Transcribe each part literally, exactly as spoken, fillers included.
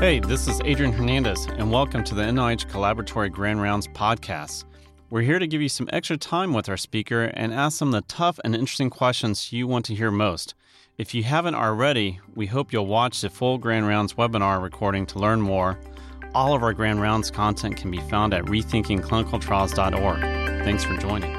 Hey, this is Adrian Hernandez, and welcome to the N I H Collaboratory Grand Rounds podcast. We're here to give you some extra time with our speaker and ask them the tough and interesting questions you want to hear most. If you haven't already, we hope you'll watch the full Grand Rounds webinar recording to learn more. All of our Grand Rounds content can be found at rethinking clinical trials dot org. Thanks for joining.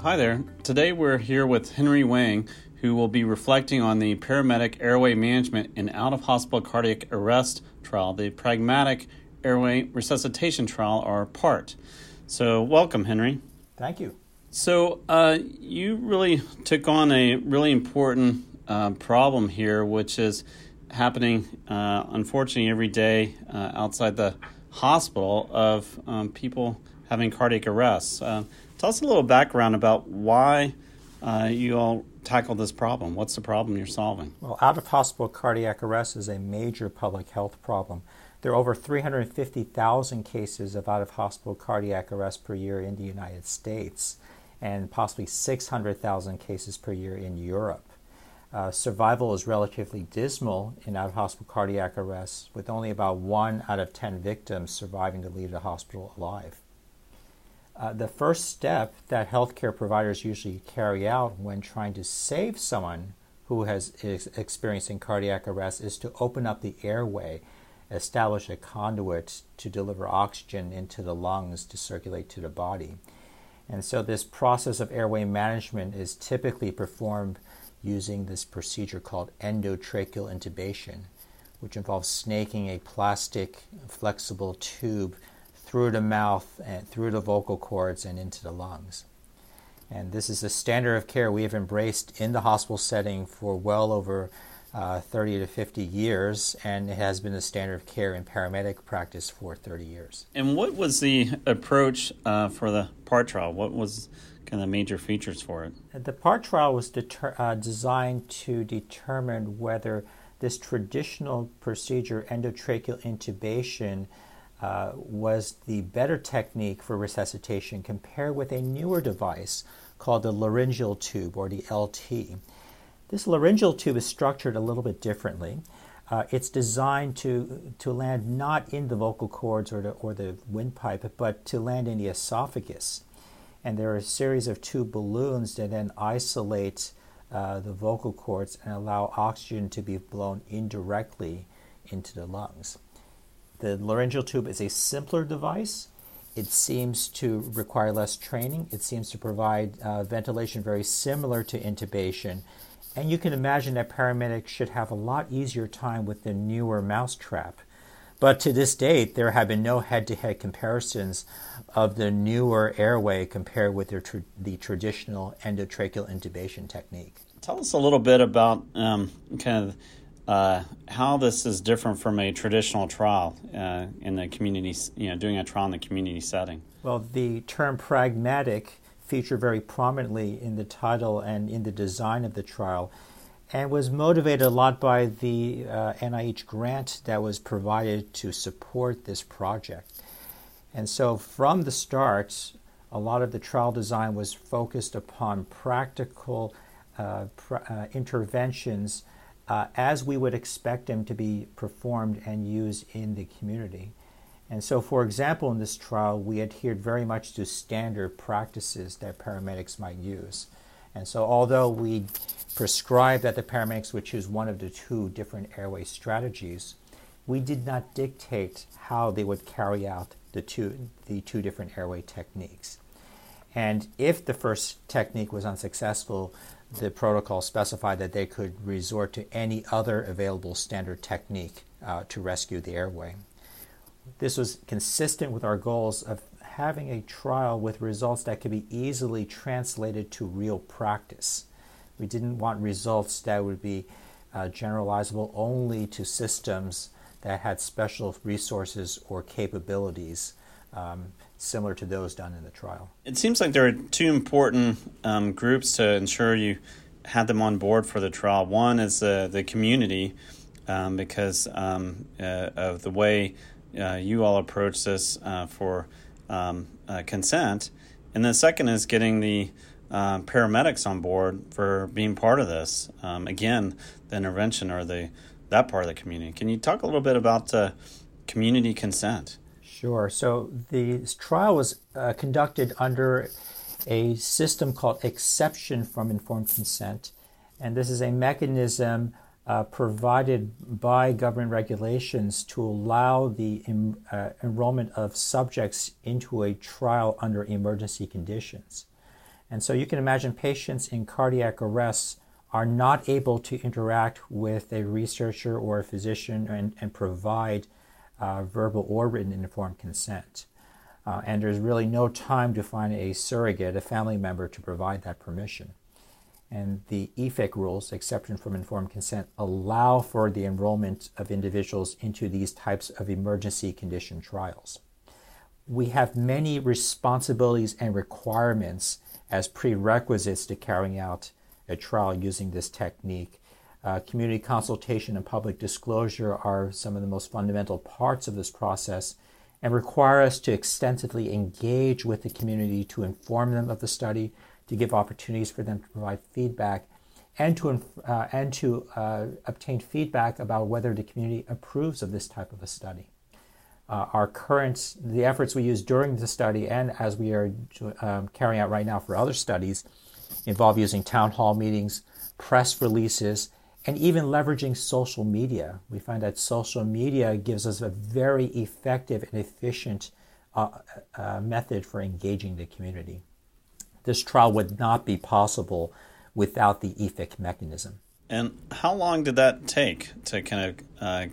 Hi there. Today we're here with Henry Wang, who will be reflecting on the Paramedic Airway Management and Out-of-Hospital Cardiac Arrest Trial, the Pragmatic Airway Resuscitation Trial, or PART. So welcome, Henry. Thank you. So uh, you really took on a really important uh, problem here, which is happening, uh, unfortunately, every day uh, outside the hospital of um, people having cardiac arrests. Uh, tell us a little background about why uh, you all tackle this problem. What's the problem you're solving? Well, out-of-hospital cardiac arrest is a major public health problem. There are over three hundred fifty thousand cases of out-of-hospital cardiac arrest per year in the United States, and possibly six hundred thousand cases per year in Europe. Uh, survival is relatively dismal in out-of-hospital cardiac arrest, with only about one out of ten victims surviving to leave the hospital alive. Uh, the first step that healthcare providers usually carry out when trying to save someone who has is experiencing cardiac arrest is to open up the airway, establish a conduit to deliver oxygen into the lungs to circulate to the body. And so this process of airway management is typically performed using this procedure called endotracheal intubation, which involves snaking a plastic flexible tube through the mouth and through the vocal cords and into the lungs. And this is a standard of care we have embraced in the hospital setting for well over uh, thirty to fifty years, and it has been the standard of care in paramedic practice for thirty years. And what was the approach uh, for the PART trial? What was kind of the major features for it? The PART trial was deter- uh, designed to determine whether this traditional procedure, endotracheal intubation, Uh, was the better technique for resuscitation compared with a newer device called the laryngeal tube, or the L T. This laryngeal tube is structured a little bit differently. Uh, it's designed to, to land not in the vocal cords or the, or the windpipe, but to land in the esophagus. And there are a series of two balloons that then isolate uh, the vocal cords and allow oxygen to be blown indirectly into the lungs. The laryngeal tube is a simpler device. It seems to require less training. It seems to provide uh, ventilation very similar to intubation. And you can imagine that paramedics should have a lot easier time with the newer mousetrap. But to this date, there have been no head-to-head comparisons of the newer airway compared with their tr- the traditional endotracheal intubation technique. Tell us a little bit about um, kind of Uh, how this is different from a traditional trial uh, in the community, you know, doing a trial in the community setting. Well, the term pragmatic featured very prominently in the title and in the design of the trial, and was motivated a lot by the uh, N I H grant that was provided to support this project. And so from the start, a lot of the trial design was focused upon practical uh, pr- uh, interventions Uh, as we would expect them to be performed and used in the community. And so, for example, in this trial, we adhered very much to standard practices that paramedics might use. And so, although we prescribed that the paramedics would choose one of the two different airway strategies, we did not dictate how they would carry out the two, the two different airway techniques. And if the first technique was unsuccessful, the protocol specified that they could resort to any other available standard technique uh, to rescue the airway. This was consistent with our goals of having a trial with results that could be easily translated to real practice. We didn't want results that would be uh, generalizable only to systems that had special resources or capabilities Um, similar to those done in the trial. It seems like there are two important um, groups to ensure you had them on board for the trial. One is the, the community um, because um, uh, of the way uh, you all approach this uh, for um, uh, consent. And the second is getting the uh, paramedics on board for being part of this. Um, again, the intervention or the that part of the community. Can you talk a little bit about uh, community consent? Sure. So the trial was uh, conducted under a system called Exception from Informed Consent, and this is a mechanism Uh, provided by government regulations to allow the em- uh, enrollment of subjects into a trial under emergency conditions. And so you can imagine patients in cardiac arrests are not able to interact with a researcher or a physician and, and provide uh, verbal or written informed consent. Uh, and there's really no time to find a surrogate, a family member, to provide that permission. And the E F I C rules, Exception from Informed Consent, allow for the enrollment of individuals into these types of emergency condition trials. We have many responsibilities and requirements as prerequisites to carrying out a trial using this technique. Uh, community consultation and public disclosure are some of the most fundamental parts of this process and require us to extensively engage with the community to inform them of the study, to give opportunities for them to provide feedback, and to uh, and to uh, obtain feedback about whether the community approves of this type of a study. Uh, our current, the efforts we use during the study and as we are um, carrying out right now for other studies, involve using town hall meetings, press releases, and even leveraging social media. We find that social media gives us a very effective and efficient uh, uh, method for engaging the community. This trial would not be possible without the E F I C mechanism. And how long did that take to kind of uh,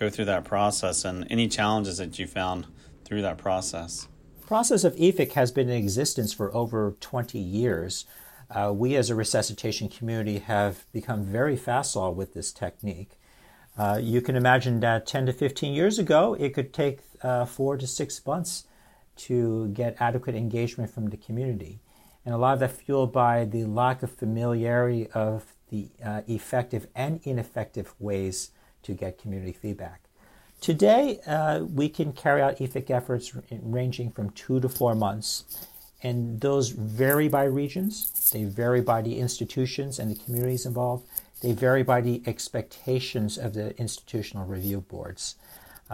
go through that process, and any challenges that you found through that process? The process of E F I C has been in existence for over twenty years. Uh, we as a resuscitation community have become very facile with this technique. Uh, you can imagine that ten to fifteen years ago, it could take uh, four to six months to get adequate engagement from the community. And a lot of that fueled by the lack of familiarity of the uh, effective and ineffective ways to get community feedback. Today, uh, we can carry out E F I C efforts ranging from two to four months. And those vary by regions. They vary by the institutions and the communities involved. They vary by the expectations of the institutional review boards.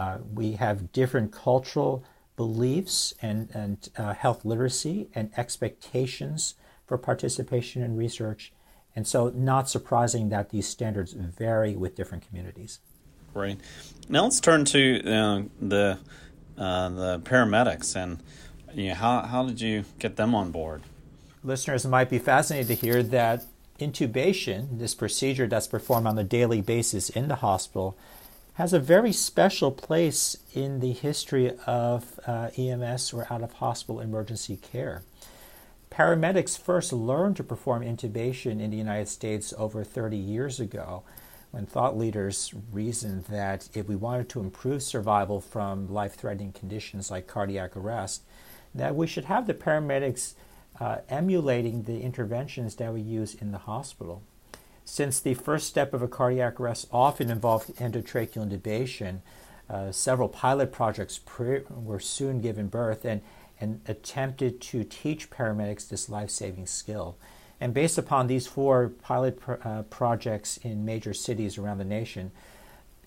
Uh, we have different cultural beliefs and, and uh, health literacy and expectations for participation in research. And so not surprising that these standards vary with different communities. Right. Now let's turn to uh, the uh, the paramedics and you know, how, how did you get them on board? Listeners might be fascinated to hear that intubation, this procedure that's performed on a daily basis in the hospital, has a very special place in the history of uh, E M S or out-of-hospital emergency care. Paramedics first learned to perform intubation in the United States over thirty years ago, when thought leaders reasoned that if we wanted to improve survival from life-threatening conditions like cardiac arrest, that we should have the paramedics uh, emulating the interventions that we use in the hospital. Since the first step of a cardiac arrest often involved endotracheal intubation, uh, several pilot projects pre- were soon given birth and, and attempted to teach paramedics this life-saving skill. And based upon these four pilot pro- uh, projects in major cities around the nation,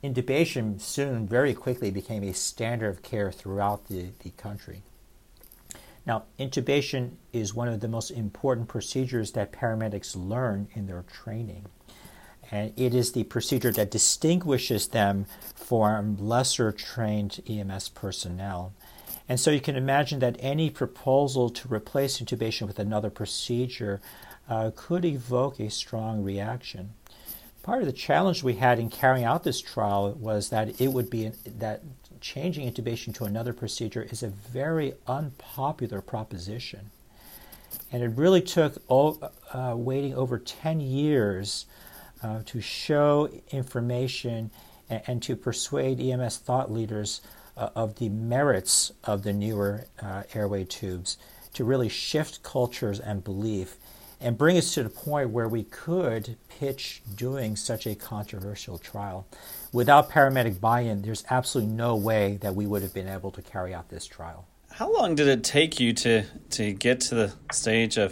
intubation soon very quickly became a standard of care throughout the, the country. Now, intubation is one of the most important procedures that paramedics learn in their training. And it is the procedure that distinguishes them from lesser trained E M S personnel. And so you can imagine that any proposal to replace intubation with another procedure uh, could evoke a strong reaction. Part of the challenge we had in carrying out this trial was that it would be that changing intubation to another procedure is a very unpopular proposition. And it really took uh, waiting over ten years uh, to show information and, and to persuade E M S thought leaders uh, of the merits of the newer uh, airway tubes to really shift cultures and belief and bring us to the point where we could pitch doing such a controversial trial. Without paramedic buy-in, there's absolutely no way that we would have been able to carry out this trial. How long did it take you to, to get to the stage of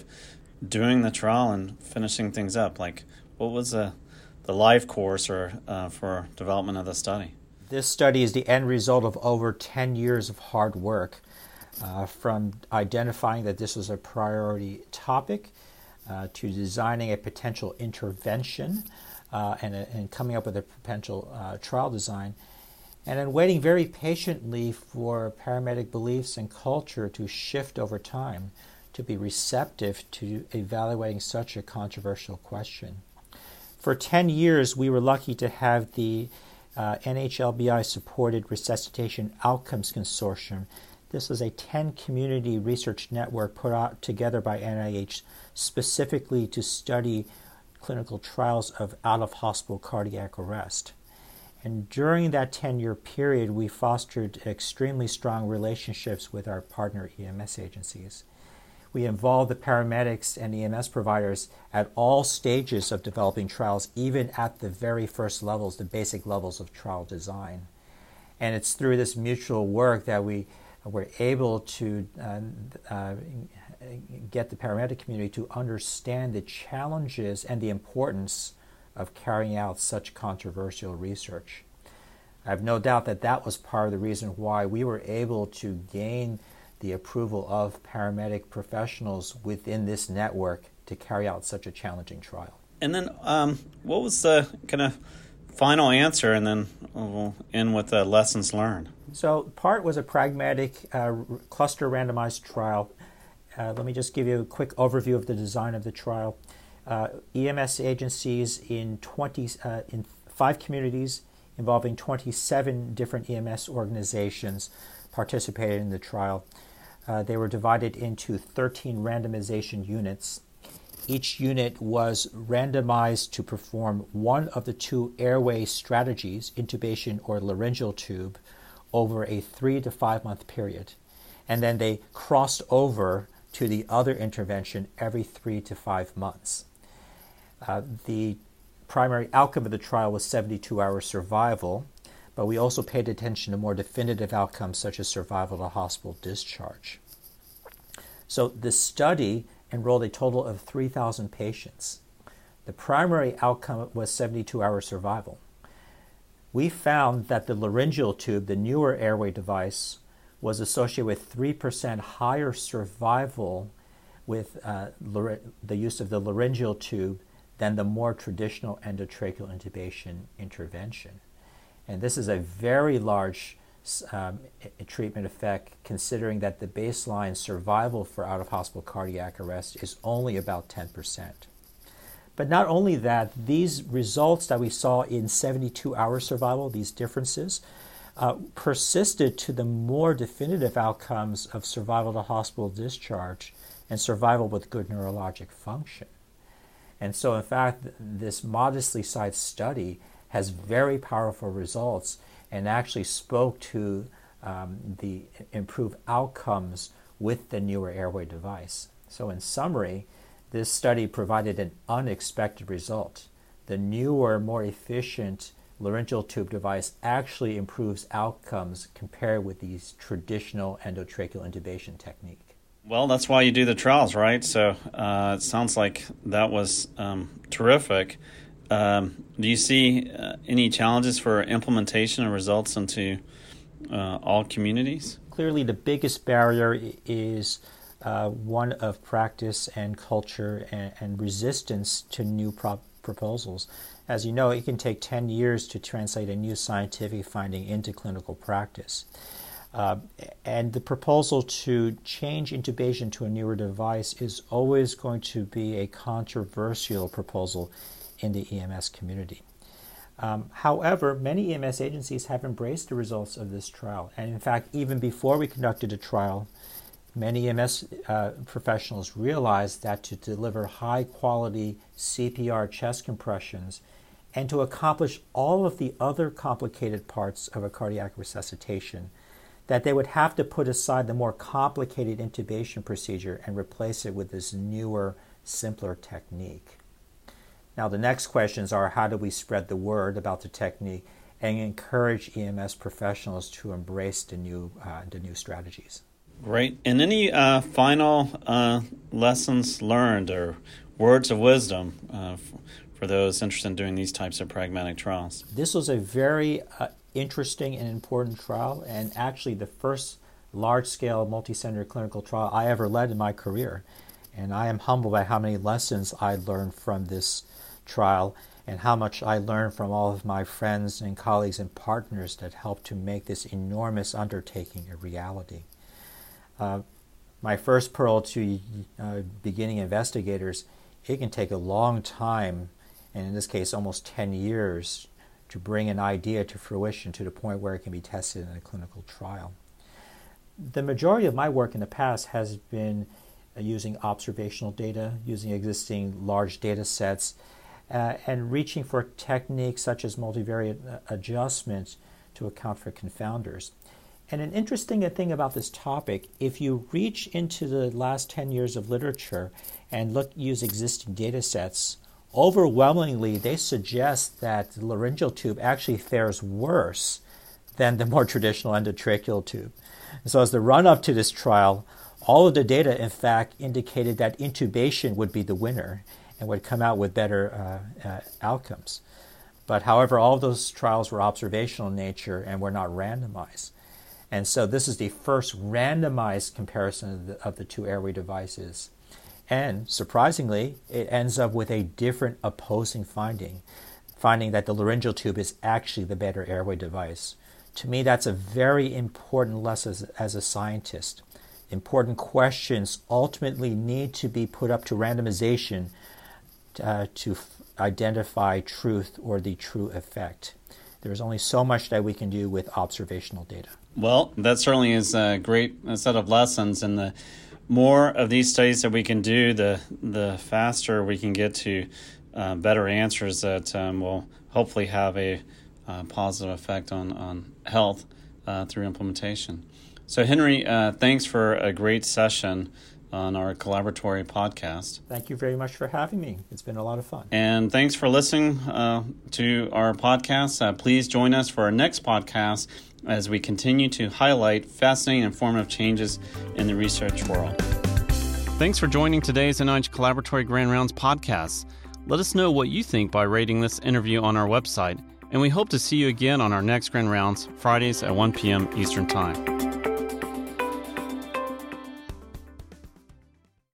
doing the trial and finishing things up? Like, what was the, the live course or uh, for development of the study. This study is the end result of over ten years of hard work, uh, from identifying that this was a priority topic uh, to designing a potential intervention uh, and, and coming up with a potential uh, trial design, and then waiting very patiently for paramedic beliefs and culture to shift over time to be receptive to evaluating such a controversial question. For ten years, we were lucky to have the Uh, N H L B I-supported Resuscitation Outcomes Consortium. This is a ten-community research network put out together by N I H specifically to study clinical trials of out-of-hospital cardiac arrest. And during that ten-year period, we fostered extremely strong relationships with our partner E M S agencies. We involved the paramedics and E M S providers at all stages of developing trials, even at the very first levels, the basic levels of trial design. And it's through this mutual work that we were able to uh, uh, get the paramedic community to understand the challenges and the importance of carrying out such controversial research. I have no doubt that that was part of the reason why we were able to gain the approval of paramedic professionals within this network to carry out such a challenging trial. And then um, what was the kind of final answer? And then we'll end with the lessons learned. So part was a pragmatic uh, cluster randomized trial. Uh, let me just give you a quick overview of the design of the trial. Uh, E M S agencies in twenty uh, in five communities involving twenty-seven different E M S organizations participated in the trial. Uh, they were divided into thirteen randomization units. Each unit was randomized to perform one of the two airway strategies, intubation or laryngeal tube, over a three to five month period. And then they crossed over to the other intervention every three to five months. Uh, the primary outcome of the trial was seventy-two hour survival, but we also paid attention to more definitive outcomes such as survival to hospital discharge. So the study enrolled a total of three thousand patients. The primary outcome was seventy-two hour survival. We found that the laryngeal tube, the newer airway device, was associated with three percent higher survival with uh, lar- the use of the laryngeal tube than the more traditional endotracheal intubation intervention. And this is a very large um, treatment effect, considering that the baseline survival for out-of-hospital cardiac arrest is only about ten percent. But not only that, these results that we saw in seventy-two hour survival, these differences, uh, persisted to the more definitive outcomes of survival to hospital discharge and survival with good neurologic function. And so, in fact, this modestly sized study has very powerful results and actually spoke to um, the improved outcomes with the newer airway device. So in summary, this study provided an unexpected result. The newer, more efficient laryngeal tube device actually improves outcomes compared with these traditional endotracheal intubation technique. Well, that's why you do the trials, right? So uh, it sounds like that was um, terrific. Um, do you see uh, any challenges for implementation of results into uh, all communities? Clearly, the biggest barrier is uh, one of practice and culture and, and resistance to new prop- proposals. As you know, it can take ten years to translate a new scientific finding into clinical practice. Uh, and the proposal to change intubation to a newer device is always going to be a controversial proposal in the E M S community. Um, however, many E M S agencies have embraced the results of this trial. And in fact, even before we conducted a trial, many E M S uh, professionals realized that to deliver high quality C P R chest compressions and to accomplish all of the other complicated parts of a cardiac resuscitation, that they would have to put aside the more complicated intubation procedure and replace it with this newer, simpler technique. Now, the next questions are, how do we spread the word about the technique and encourage E M S professionals to embrace the new uh, the new strategies? Great. And any uh, final uh, lessons learned or words of wisdom uh, f- for those interested in doing these types of pragmatic trials. This was a very uh, interesting and important trial, and actually the first large-scale multi-center clinical trial I ever led in my career. And I am humbled by how many lessons I learned from this trial and how much I learned from all of my friends and colleagues and partners that helped to make this enormous undertaking a reality. Uh, my first pearl to uh, beginning investigators, it can take a long time, and in this case almost ten years, to bring an idea to fruition to the point where it can be tested in a clinical trial. The majority of my work in the past has been using observational data, using existing large data sets, uh, and reaching for techniques such as multivariate adjustment to account for confounders. And an interesting thing about this topic, if you reach into the last ten years of literature and look, use existing data sets, overwhelmingly they suggest that the laryngeal tube actually fares worse than the more traditional endotracheal tube. And so as the run-up to this trial, all of the data, in fact, indicated that intubation would be the winner and would come out with better uh, uh, outcomes. But however, all of those trials were observational in nature and were not randomized. And so this is the first randomized comparison of the, of the two airway devices. And surprisingly, it ends up with a different opposing finding, finding that the laryngeal tube is actually the better airway device. To me, that's a very important lesson as, as a scientist. Important questions ultimately need to be put up to randomization uh, to f- identify truth or the true effect. There's only so much that we can do with observational data. Well, that certainly is a great set of lessons, and the more of these studies that we can do, the the faster we can get to uh, better answers that um, will hopefully have a uh, positive effect on, on health uh, through implementation. So, Henry, uh, thanks for a great session on our Collaboratory podcast. Thank you very much for having me. It's been a lot of fun. And thanks for listening uh, to our podcast. Uh, please join us for our next podcast as we continue to highlight fascinating and informative changes in the research world. Thanks for joining today's N I H Collaboratory Grand Rounds podcast. Let us know what you think by rating this interview on our website, and we hope to see you again on our next Grand Rounds, Fridays at one p.m. Eastern Time.